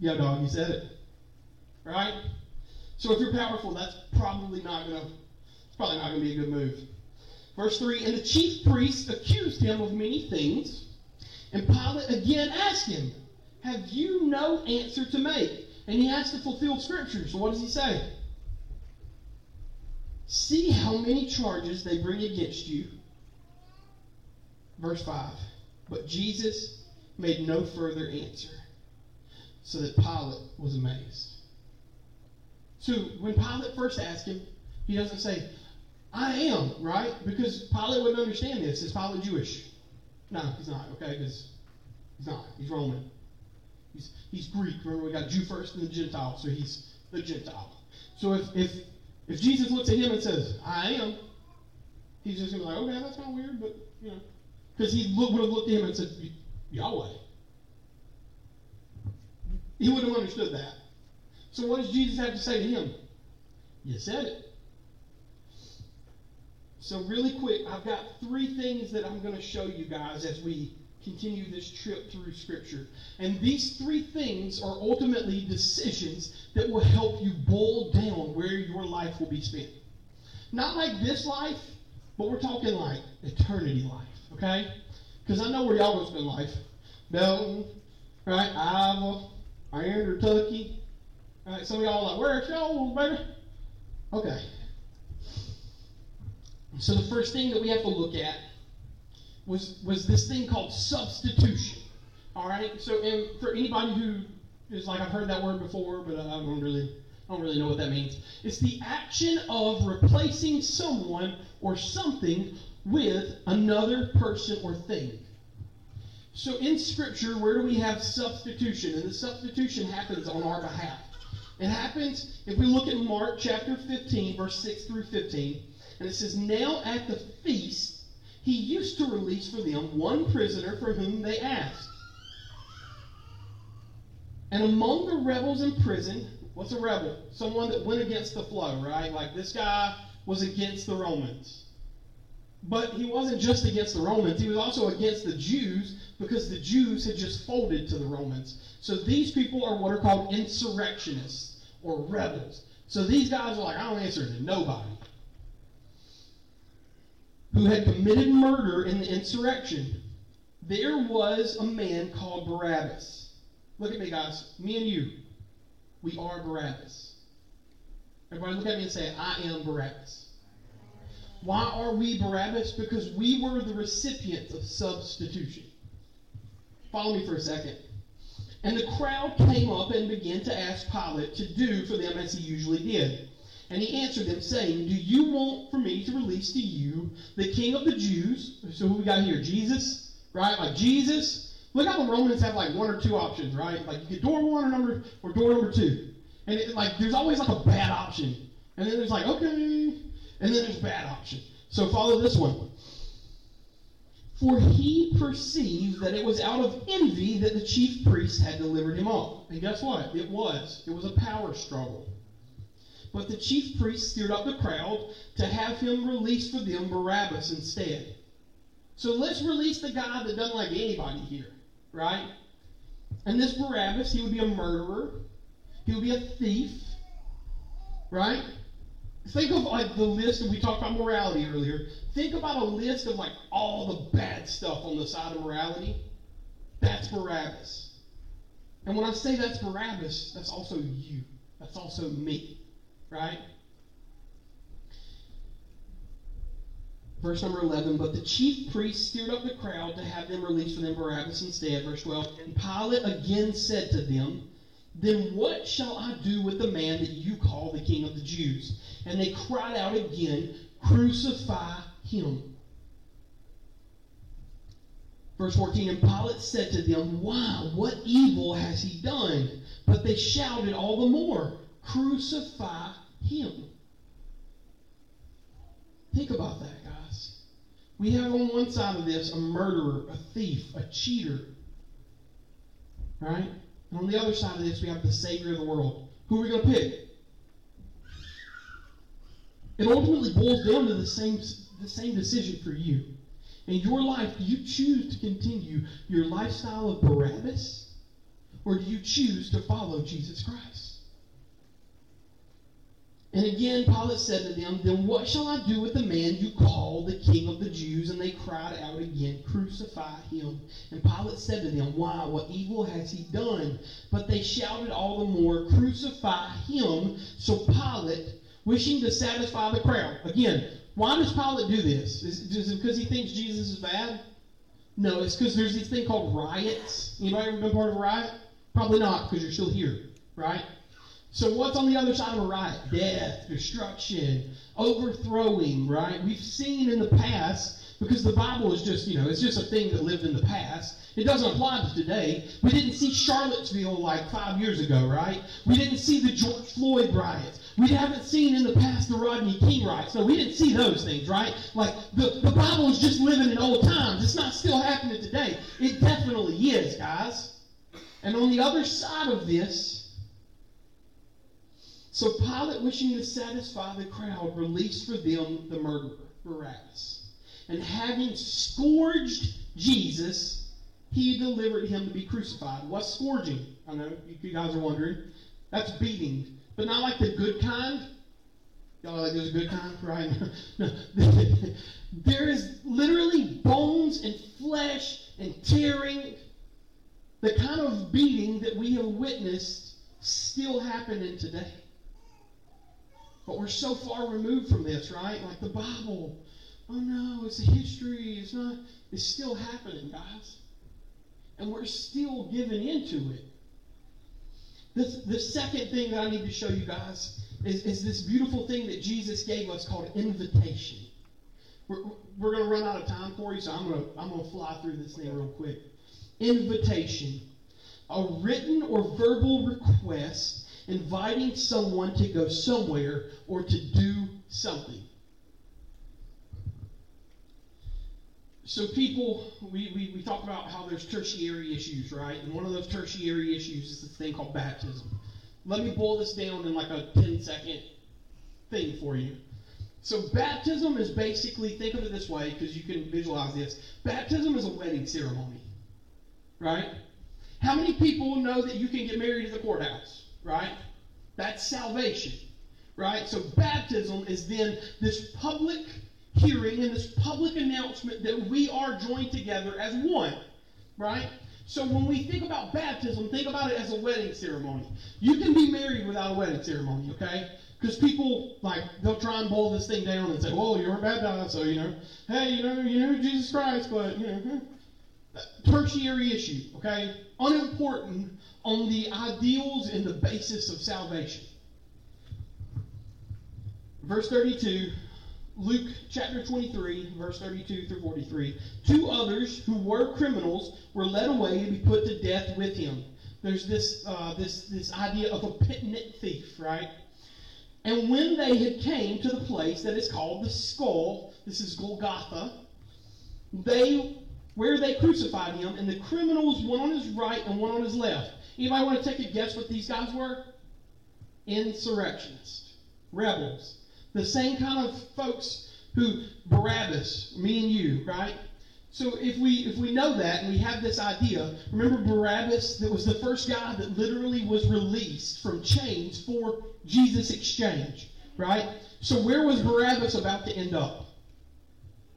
"Yeah, dog, you said it." Right? So if you're powerful, that's probably not gonna it's probably not gonna be a good move. Verse three, and the chief priests accused him of many things, and Pilate again asked him, "Have you no answer to make?" And he asked to fulfill scripture. So what does he say? "See how many charges they bring against you." Verse five. But Jesus made no further answer, so that Pilate was amazed. So when Pilate first asked him, he doesn't say, "I am," right? Because Pilate wouldn't understand this. Is Pilate Jewish? No, he's not, okay? Because he's not. He's Roman. He's, he's Greek. Remember, we got Jew first and the Gentile, so he's the Gentile. So if, if If Jesus looks at him and says, "I am," he's just going to be like, okay, that's kind of weird, but, you know. Because he would have looked at him and said, "Yahweh." He wouldn't have understood that. So what does Jesus have to say to him? "You said it." So really quick, I've got three things that I'm going to show you guys as we continue this trip through Scripture. And these three things are ultimately decisions that will help you boil down where your life will be spent. Not like this life, but we're talking like eternity life, okay? Because I know where y'all going to spend life. Belton, right? Iowa, Iron, Kentucky. All right, some of y'all are like, "Where's y'all, baby?" Okay. So the first thing that we have to look at was was this thing called substitution. All right? So and for anybody who is like, I've heard that word before, but I don't really, I I don't really know what that means. It's the action of replacing someone or something with another person or thing. So in Scripture, where do we have substitution? And the substitution happens on our behalf. It happens, if we look at Mark chapter fifteen, verse six through fifteen, and it says, "Now at the feast, he used to release for them one prisoner for whom they asked. And among the rebels in prison," what's a rebel? Someone that went against the flow, right? Like this guy was against the Romans. But he wasn't just against the Romans, he was also against the Jews, because the Jews had just folded to the Romans. So these people are what are called insurrectionists or rebels. So these guys are like, I don't answer to nobody. Who had committed murder in the insurrection. There was a man called Barabbas. Look at me, guys. Me and you. We are Barabbas. Everybody look at me and say, I am Barabbas. Why are we Barabbas? Because we were the recipients of substitution. Follow me for a second. And the crowd came up and began to ask Pilate to do for them as he usually did. And he answered them, saying, "Do you want for me to release to you the King of the Jews?" So who we got here? Jesus, right? Like Jesus. Look how the Romans have like one or two options, right? Like you get door one or number or door number two, and it, like there's always like a bad option, and then there's like okay, and then there's bad option. So follow this one. For he perceived that it was out of envy that the chief priests had delivered him up. And guess what? It was. It was a power struggle. But the chief priests stirred up the crowd to have him release for them Barabbas instead. So let's release the guy that doesn't like anybody here, right? And this Barabbas, he would be a murderer. He would be a thief, right? Think of like the list, and we talked about morality earlier. Think about a list of like all the bad stuff on the side of morality. That's Barabbas. And when I say that's Barabbas, that's also you. That's also me. Right? Verse number eleven, but the chief priests stirred up the crowd to have them release for them Barabbas instead. Verse twelve, and Pilate again said to them, "Then what shall I do with the man that you call the King of the Jews?" And they cried out again, "Crucify him." Verse fourteen, and Pilate said to them, "Why? What evil has he done?" But they shouted all the more, "Crucify him." Think about that, guys. We have on one side of this a murderer, a thief, a cheater. Right? And on the other side of this, we have the Savior of the world. Who are we going to pick? It ultimately boils down to the same, the same decision for you. In your life, do you choose to continue your lifestyle of Barabbas? Or do you choose to follow Jesus Christ? And again, Pilate said to them, "Then what shall I do with the man you call the King of the Jews?" And they cried out again, "Crucify him." And Pilate said to them, "Why? What evil has he done?" But they shouted all the more, "Crucify him." So Pilate, wishing to satisfy the crowd. Again, why does Pilate do this? Is, is it because he thinks Jesus is bad? No, it's because there's this thing called riots. Anybody ever been part of a riot? Probably not, because you're still here, right? So what's on the other side of a riot? Death, destruction, overthrowing, right? We've seen in the past, because the Bible is just, you know, it's just a thing that lived in the past. It doesn't apply to today. We didn't see Charlottesville like five years ago, right? We didn't see the George Floyd riots. We haven't seen in the past the Rodney King riots. No, we didn't see those things, right? Like, the, the Bible is just living in old times. It's not still happening today. It definitely is, guys. And on the other side of this, so Pilate, wishing to satisfy the crowd, released for them the murderer, Barabbas. And having scourged Jesus, he delivered him to be crucified. What's scourging? I know, you guys are wondering. That's beating, but not like the good kind. Y'all are like, there's a good kind, right? No. There is literally bones and flesh and tearing. The kind of beating that we have witnessed still happening today. But we're so far removed from this, right? Like the Bible. Oh no, it's a history. It's not. It's still happening, guys. And we're still giving into it. This, the second thing that I need to show you guys is, is this beautiful thing that Jesus gave us called invitation. We're, we're going to run out of time for you, so I'm going to I'm going to fly through this thing real quick. Invitation. A written or verbal request inviting someone to go somewhere or to do something. So people, we, we, we talk about how there's tertiary issues, right? And one of those tertiary issues is this thing called baptism. Let me boil this down in like a ten-second thing for you. So baptism is basically, think of it this way, because you can visualize this. Baptism is a wedding ceremony, right? How many people know that you can get married at the courthouse, right? That's salvation, right? So baptism is then this public hearing and this public announcement that we are joined together as one, right? So when we think about baptism, think about it as a wedding ceremony. You can be married without a wedding ceremony, okay? Because people, like, they'll try and boil this thing down and say, well, you weren't baptized, so, you know, hey, you know, you know Jesus Christ, but, you know, tertiary issue, okay? Unimportant on the ideals and the basis of salvation. Verse thirty-two, Luke chapter twenty-three, verse thirty-two through forty-three. Two others who were criminals were led away to be put to death with him. There's this, uh, this, this idea of a penitent thief, right? And when they had came to the place that is called the Skull, this is Golgotha, they where they crucified him, and the criminals, one on his right and one on his left. Anybody want to take a guess what these guys were? Insurrectionists, rebels, the same kind of folks who Barabbas, me and you, right? So if we if we know that and we have this idea, remember Barabbas, that was the first guy that literally was released from chains for Jesus exchange, right? So where was Barabbas about to end up?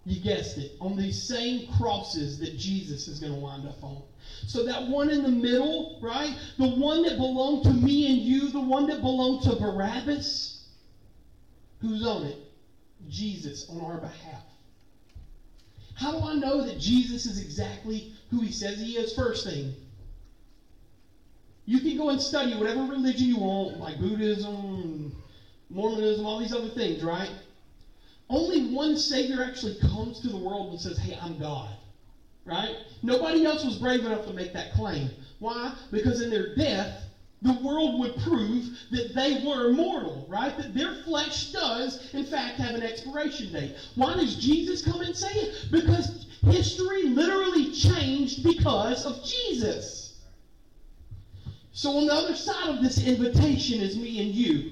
You guessed it, on these same crosses that Jesus is going to wind up on. So that one in the middle, right? The one that belonged to me and you, the one that belonged to Barabbas, who's on it? Jesus, on our behalf. How do I know that Jesus is exactly who he says he is? First thing, you can go and study whatever religion you want, like Buddhism, Mormonism, all these other things, right? Only one Savior actually comes to the world and says, hey, I'm God, right? Nobody else was brave enough to make that claim. Why? Because in their death, the world would prove that they were mortal, right? That their flesh does, in fact, have an expiration date. Why does Jesus come and say it? Because history literally changed because of Jesus. So on the other side of this invitation is me and you.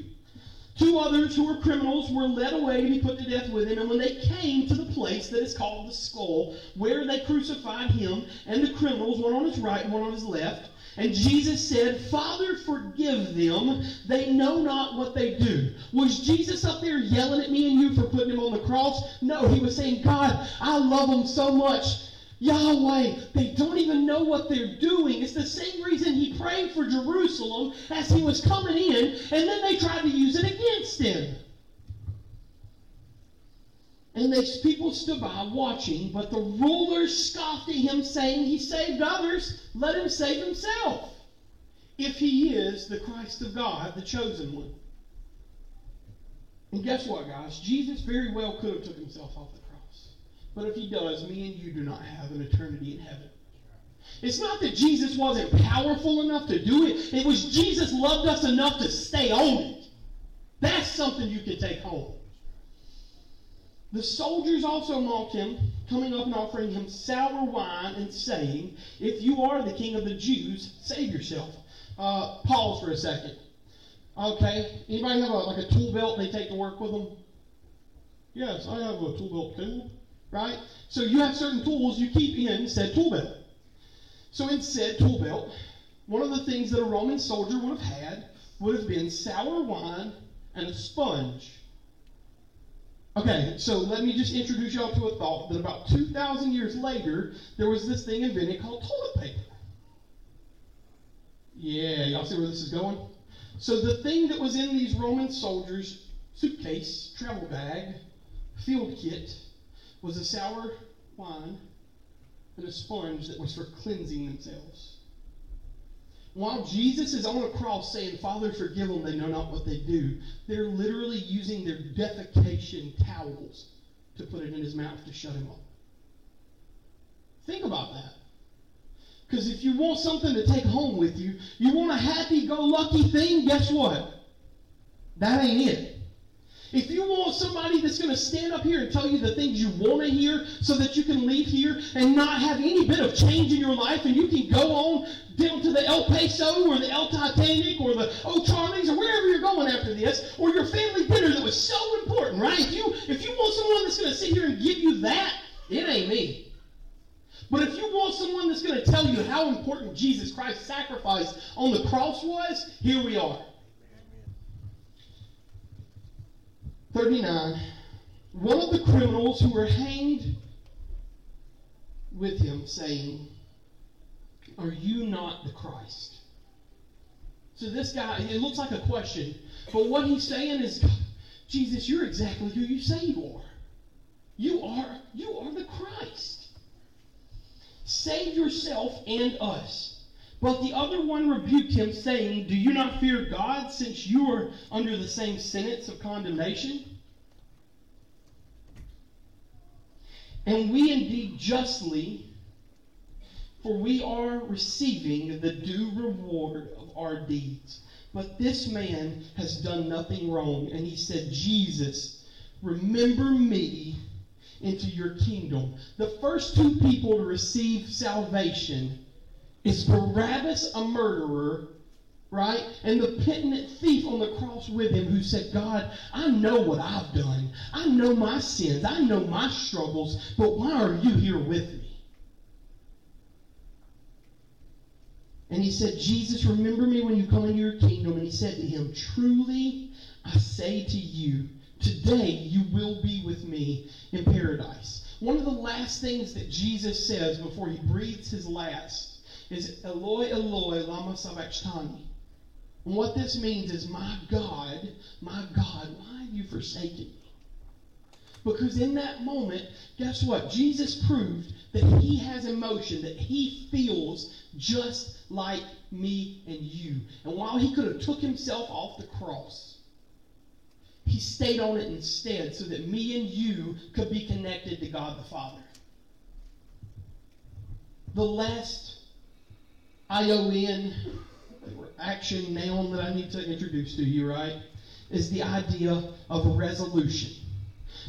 Two others who were criminals were led away to be put to death with him. And when they came to the place that is called the Skull, where they crucified him and the criminals, one on his right and one on his left, and Jesus said, Father, forgive them. They know not what they do. Was Jesus up there yelling at me and you for putting him on the cross? No, he was saying, God, I love them so much. Yahweh, they don't even know what they're doing. It's the same reason he prayed for Jerusalem as he was coming in, and then they tried to use it against him. And these people stood by watching, but the rulers scoffed at him, saying, he saved others, let him save himself, if he is the Christ of God, the chosen one. And guess what, guys? Jesus very well could have took himself off the cross. But if he does, me and you do not have an eternity in heaven. It's not that Jesus wasn't powerful enough to do it. It was Jesus loved us enough to stay on it. That's something you can take home. The soldiers also mocked him, coming up and offering him sour wine and saying, if you are the king of the Jews, save yourself. Uh, pause for a second. Okay, anybody have a, like a tool belt they take to work with them? Yes, I have a tool belt too, right? So you have certain tools you keep in said tool belt. So in said tool belt, one of the things that a Roman soldier would have had would have been sour wine and a sponge. Okay, so let me just introduce y'all to a thought that about two thousand years later, there was this thing invented called toilet paper. Yeah, y'all see where this is going? So the thing that was in these Roman soldiers' suitcase, travel bag, field kit, was a sour wine and a sponge that was for cleansing themselves. While Jesus is on a cross saying, "Father, forgive them, they know not what they do," they're literally using their defecation towels to put it in his mouth to shut him up. Think about that. Because if you want something to take home with you, you want a happy-go-lucky thing, guess what? That ain't it. If you want somebody that's going to stand up here and tell you the things you want to hear so that you can leave here and not have any bit of change in your life and you can go on down to the El Paso or the El Titanic or the O'Charley's or wherever you're going after this, or your family dinner that was so important, right? If you, if you want someone that's going to sit here and give you that, it ain't me. But if you want someone that's going to tell you how important Jesus Christ's sacrifice on the cross was, here we are. thirty-nine, one of the criminals who were hanged with him, saying, "Are you not the Christ?" So this guy, it looks like a question, but what he's saying is, Jesus, you're exactly who you say you are. You are, you are the Christ. Save yourself and us. But the other one rebuked him, saying, "Do you not fear God, since you are under the same sentence of condemnation? And we indeed justly, for we are receiving the due reward of our deeds. But this man has done nothing wrong." And he said, "Jesus, remember me into your kingdom." The first two people to receive salvation is Barabbas, a murderer, right? And the penitent thief on the cross with him who said, "God, I know what I've done. I know my sins. I know my struggles. But why are you here with me?" And he said, "Jesus, remember me when you come into your kingdom." And he said to him, "Truly, I say to you, today you will be with me in paradise." One of the last things that Jesus says before he breathes his last is Eloi, Eloi, lama sabachthani. And what this means is, "My God, my God, why have you forsaken me?" Because in that moment, guess what? Jesus proved that he has emotion, that he feels just like me and you. And while he could have took himself off the cross, he stayed on it instead so that me and you could be connected to God the Father. The last I O N, action noun that I need to introduce to you, right, is the idea of resolution.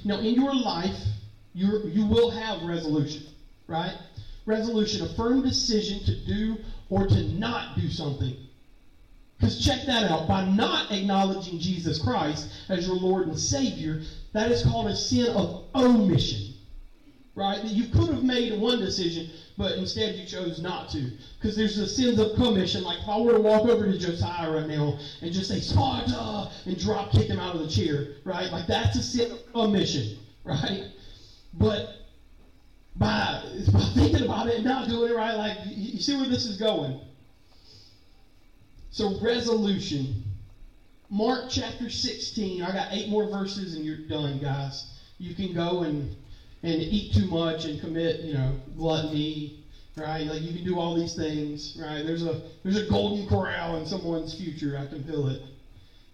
Now, in your life, you're, you will have resolution, right? Resolution, a firm decision to do or to not do something. Because check that out. By not acknowledging Jesus Christ as your Lord and Savior, that is called a sin of omission. Right? That you could have made one decision, but instead you chose not to. Because there's the sins of commission. Like if I were to walk over to Josiah right now and just say, "Sparta," and drop kick him out of the chair, right? Like that's a sin of commission, right? But by, by thinking about it and not doing it right, like you, you see where this is going. So resolution. Mark chapter sixteen. I got eight more verses and you're done, guys. You can go and and eat too much and commit, you know, gluttony, right? Like you can do all these things, right? There's a there's a golden corral in someone's future. I can feel it.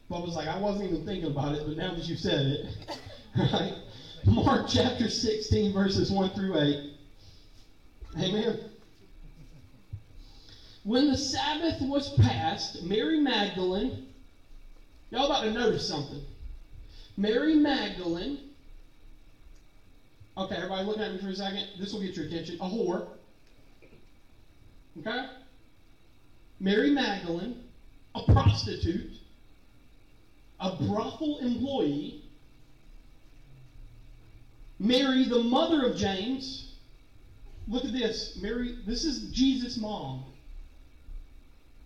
But I was like, I wasn't even thinking about it, but now that you've said it, right? Mark chapter sixteen, verses one through eight. Amen. When the Sabbath was passed, Mary Magdalene, y'all about to notice something. Mary Magdalene, okay, everybody look at me for a second. This will get your attention. A whore. Okay? Mary Magdalene, a prostitute, a brothel employee, Mary, the mother of James. Look at this. Mary, this is Jesus' mom.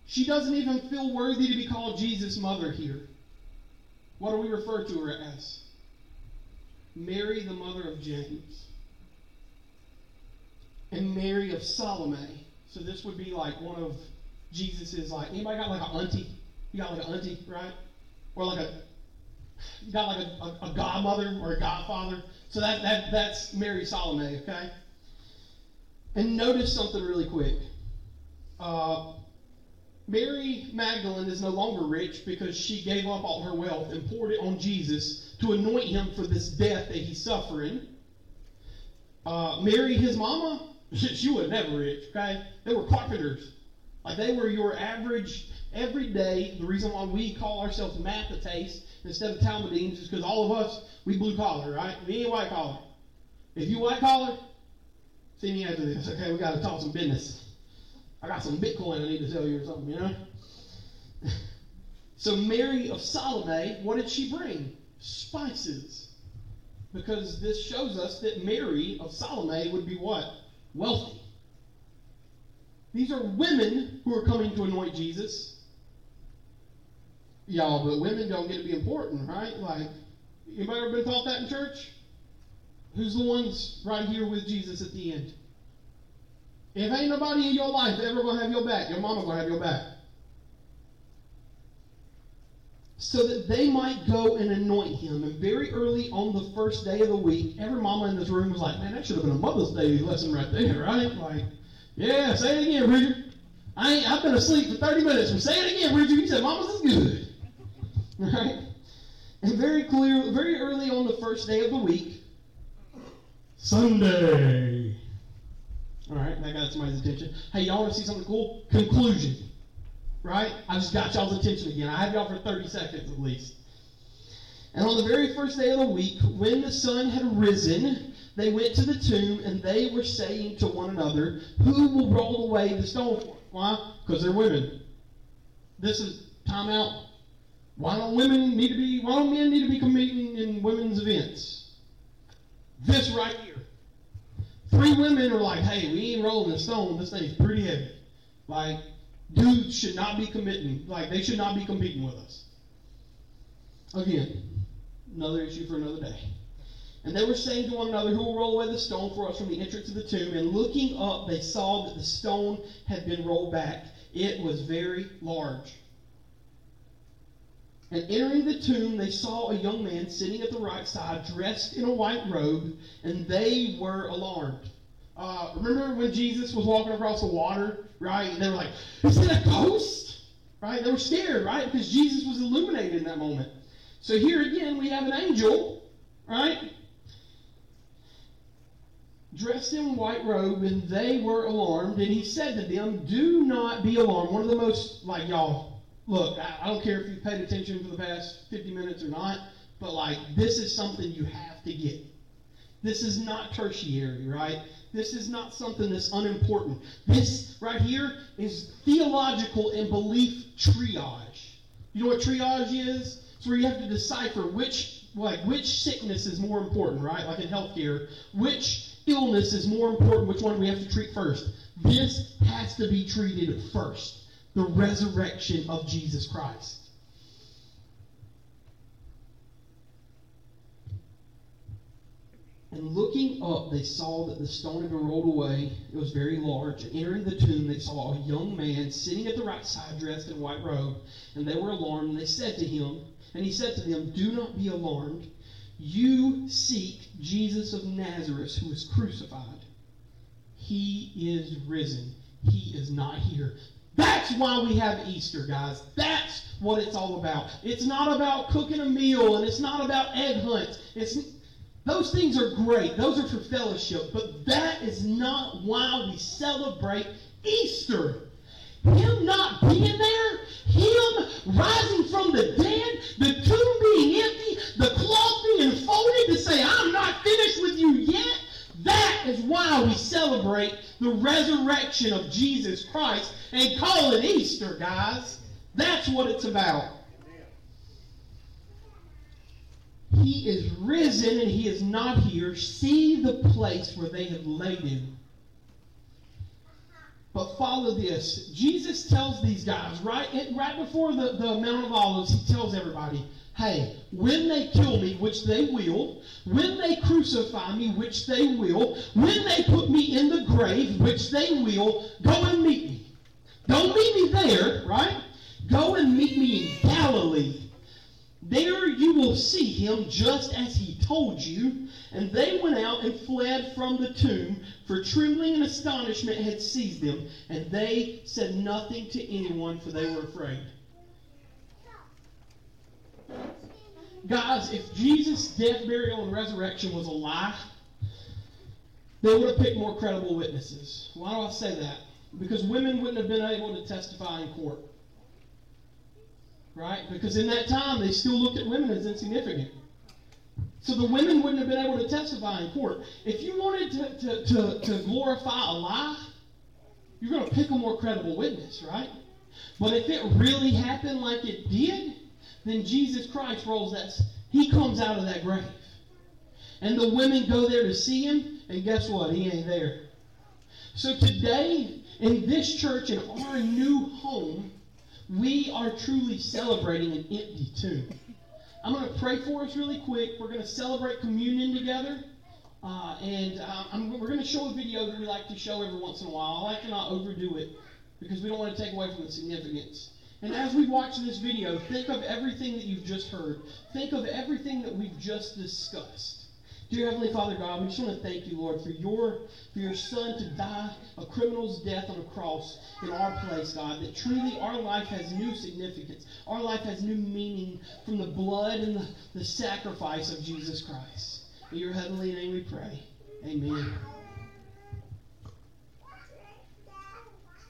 She doesn't even feel worthy to be called Jesus' mother here. What do we refer to her as? Mary, the mother of James, and Mary of Salome. So this would be like one of Jesus's, like, anybody got like an auntie? You got like an auntie, right? Or like a, you got like a, a, a godmother or a godfather. So that, that that's Mary Salome, okay? And notice something really quick. Uh, Mary Magdalene is no longer rich because she gave up all her wealth and poured it on Jesus to anoint him for this death that he's suffering. Uh, Mary, his mama, she was never rich, okay? They were carpenters. Like, they were your average, everyday. The reason why we call ourselves Mathetes instead of Talmudim is because all of us, we blue collar, right? We ain't white collar. If you white collar, see me after this, okay? We got to talk some business. I got some Bitcoin I need to sell you or something, you know? So Mary of Salome, what did she bring? Spices. Because this shows us that Mary of Salome would be what? Wealthy. These are women who are coming to anoint Jesus. Y'all, but women don't get to be important, right? Like, anybody ever been taught that in church? Who's the ones right here with Jesus at the end? If ain't nobody in your life ever going to have your back, your mama going to have your back. So that they might go and anoint him. And very early on the first day of the week, every mama in this room was like, man, that should have been a Mother's Day lesson right there, right? Like, yeah, say it again, preacher. I ain't, I've been asleep for thirty minutes. But say it again, preacher. You said, mama's is good. Right? And very clear, very early on the first day of the week, Sunday. All right, that got somebody's attention. Hey, y'all want to see something cool? Conclusion, right? I just got y'all's attention again. I had y'all for thirty seconds at least. And on the very first day of the week, when the sun had risen, they went to the tomb, and they were saying to one another, who will roll away the stone for? Why? Because they're women. This is time out. Why don't women need to be, why don't men need to be competing in women's events? This right here. Three women are like, hey, we ain't rolling a stone. This thing's pretty heavy. Like, dudes should not be committing. Like, they should not be competing with us. Again, another issue for another day. And they were saying to one another, who will roll away the stone for us from the entrance of the tomb? And looking up, they saw that the stone had been rolled back. It was very large. And entering the tomb, they saw a young man sitting at the right side, dressed in a white robe, and they were alarmed. Uh, remember when Jesus was walking across the water, right? And they were like, is it a ghost? Right? They were scared, right? Because Jesus was illuminated in that moment. So here again, we have an angel, right? Dressed in white robe, and they were alarmed. And he said to them, do not be alarmed. One of the most, like, y'all, look, I don't care if you've paid attention for the past fifty minutes or not, but like, this is something you have to get. This is not tertiary, right? This is not something that's unimportant. This right here is theological and belief triage. You know what triage is? It's where you have to decipher which, like, which sickness is more important, right? Like in healthcare, which illness is more important, which one we have to treat first. This has to be treated first. The resurrection of Jesus Christ. And looking up, they saw that the stone had been rolled away. It was very large. And entering the tomb, they saw a young man sitting at the right side, dressed in a white robe. And they were alarmed. And they said to him, and he said to them, do not be alarmed. You seek Jesus of Nazareth, who was crucified. He is risen. He is not here. That's why we have Easter, guys. That's what it's all about. It's not about cooking a meal, and it's not about egg hunts. It's, those things are great. Those are for fellowship. But that is not why we celebrate Easter. Him not being there, him rising from the dead, the tomb being empty, the cloth being folded to say, I'm not finished with you yet. That is why we celebrate the resurrection of Jesus Christ and call it Easter, guys. That's what it's about. Amen. He is risen and he is not here. See the place where they have laid him. But follow this. Jesus tells these guys, right, right before the, the Mount of Olives, he tells everybody, hey, when they kill me, which they will, when they crucify me, which they will, when they put me in the grave, which they will, go and meet me. Don't meet me there, right? Go and meet me in Galilee. There you will see him just as he told you. And they went out and fled from the tomb, for trembling and astonishment had seized them. And they said nothing to anyone, for they were afraid. Guys, if Jesus' death, burial, and resurrection was a lie, they would have picked more credible witnesses. Why do I say that? Because women wouldn't have been able to testify in court. Right? Because in that time, they still looked at women as insignificant. So the women wouldn't have been able to testify in court. If you wanted to, to, to, to glorify a lie, you're going to pick a more credible witness, right? But if it really happened like it did, then Jesus Christ rolls that, he comes out of that grave. And the women go there to see him, and guess what? He ain't there. So today, in this church, in our new home, we are truly celebrating an empty tomb. I'm going to pray for us really quick. We're going to celebrate communion together. Uh, and uh, I'm, we're going to show a video that we like to show every once in a while. I like to not overdo it, because we don't want to take away from the significance. And as we watch this video, think of everything that you've just heard. Think of everything that we've just discussed. Dear Heavenly Father God, we just want to thank you, Lord, for your for your Son to die a criminal's death on a cross in our place, God, that truly our life has new significance. Our life has new meaning from the blood and the, the sacrifice of Jesus Christ. In your heavenly name we pray. Amen.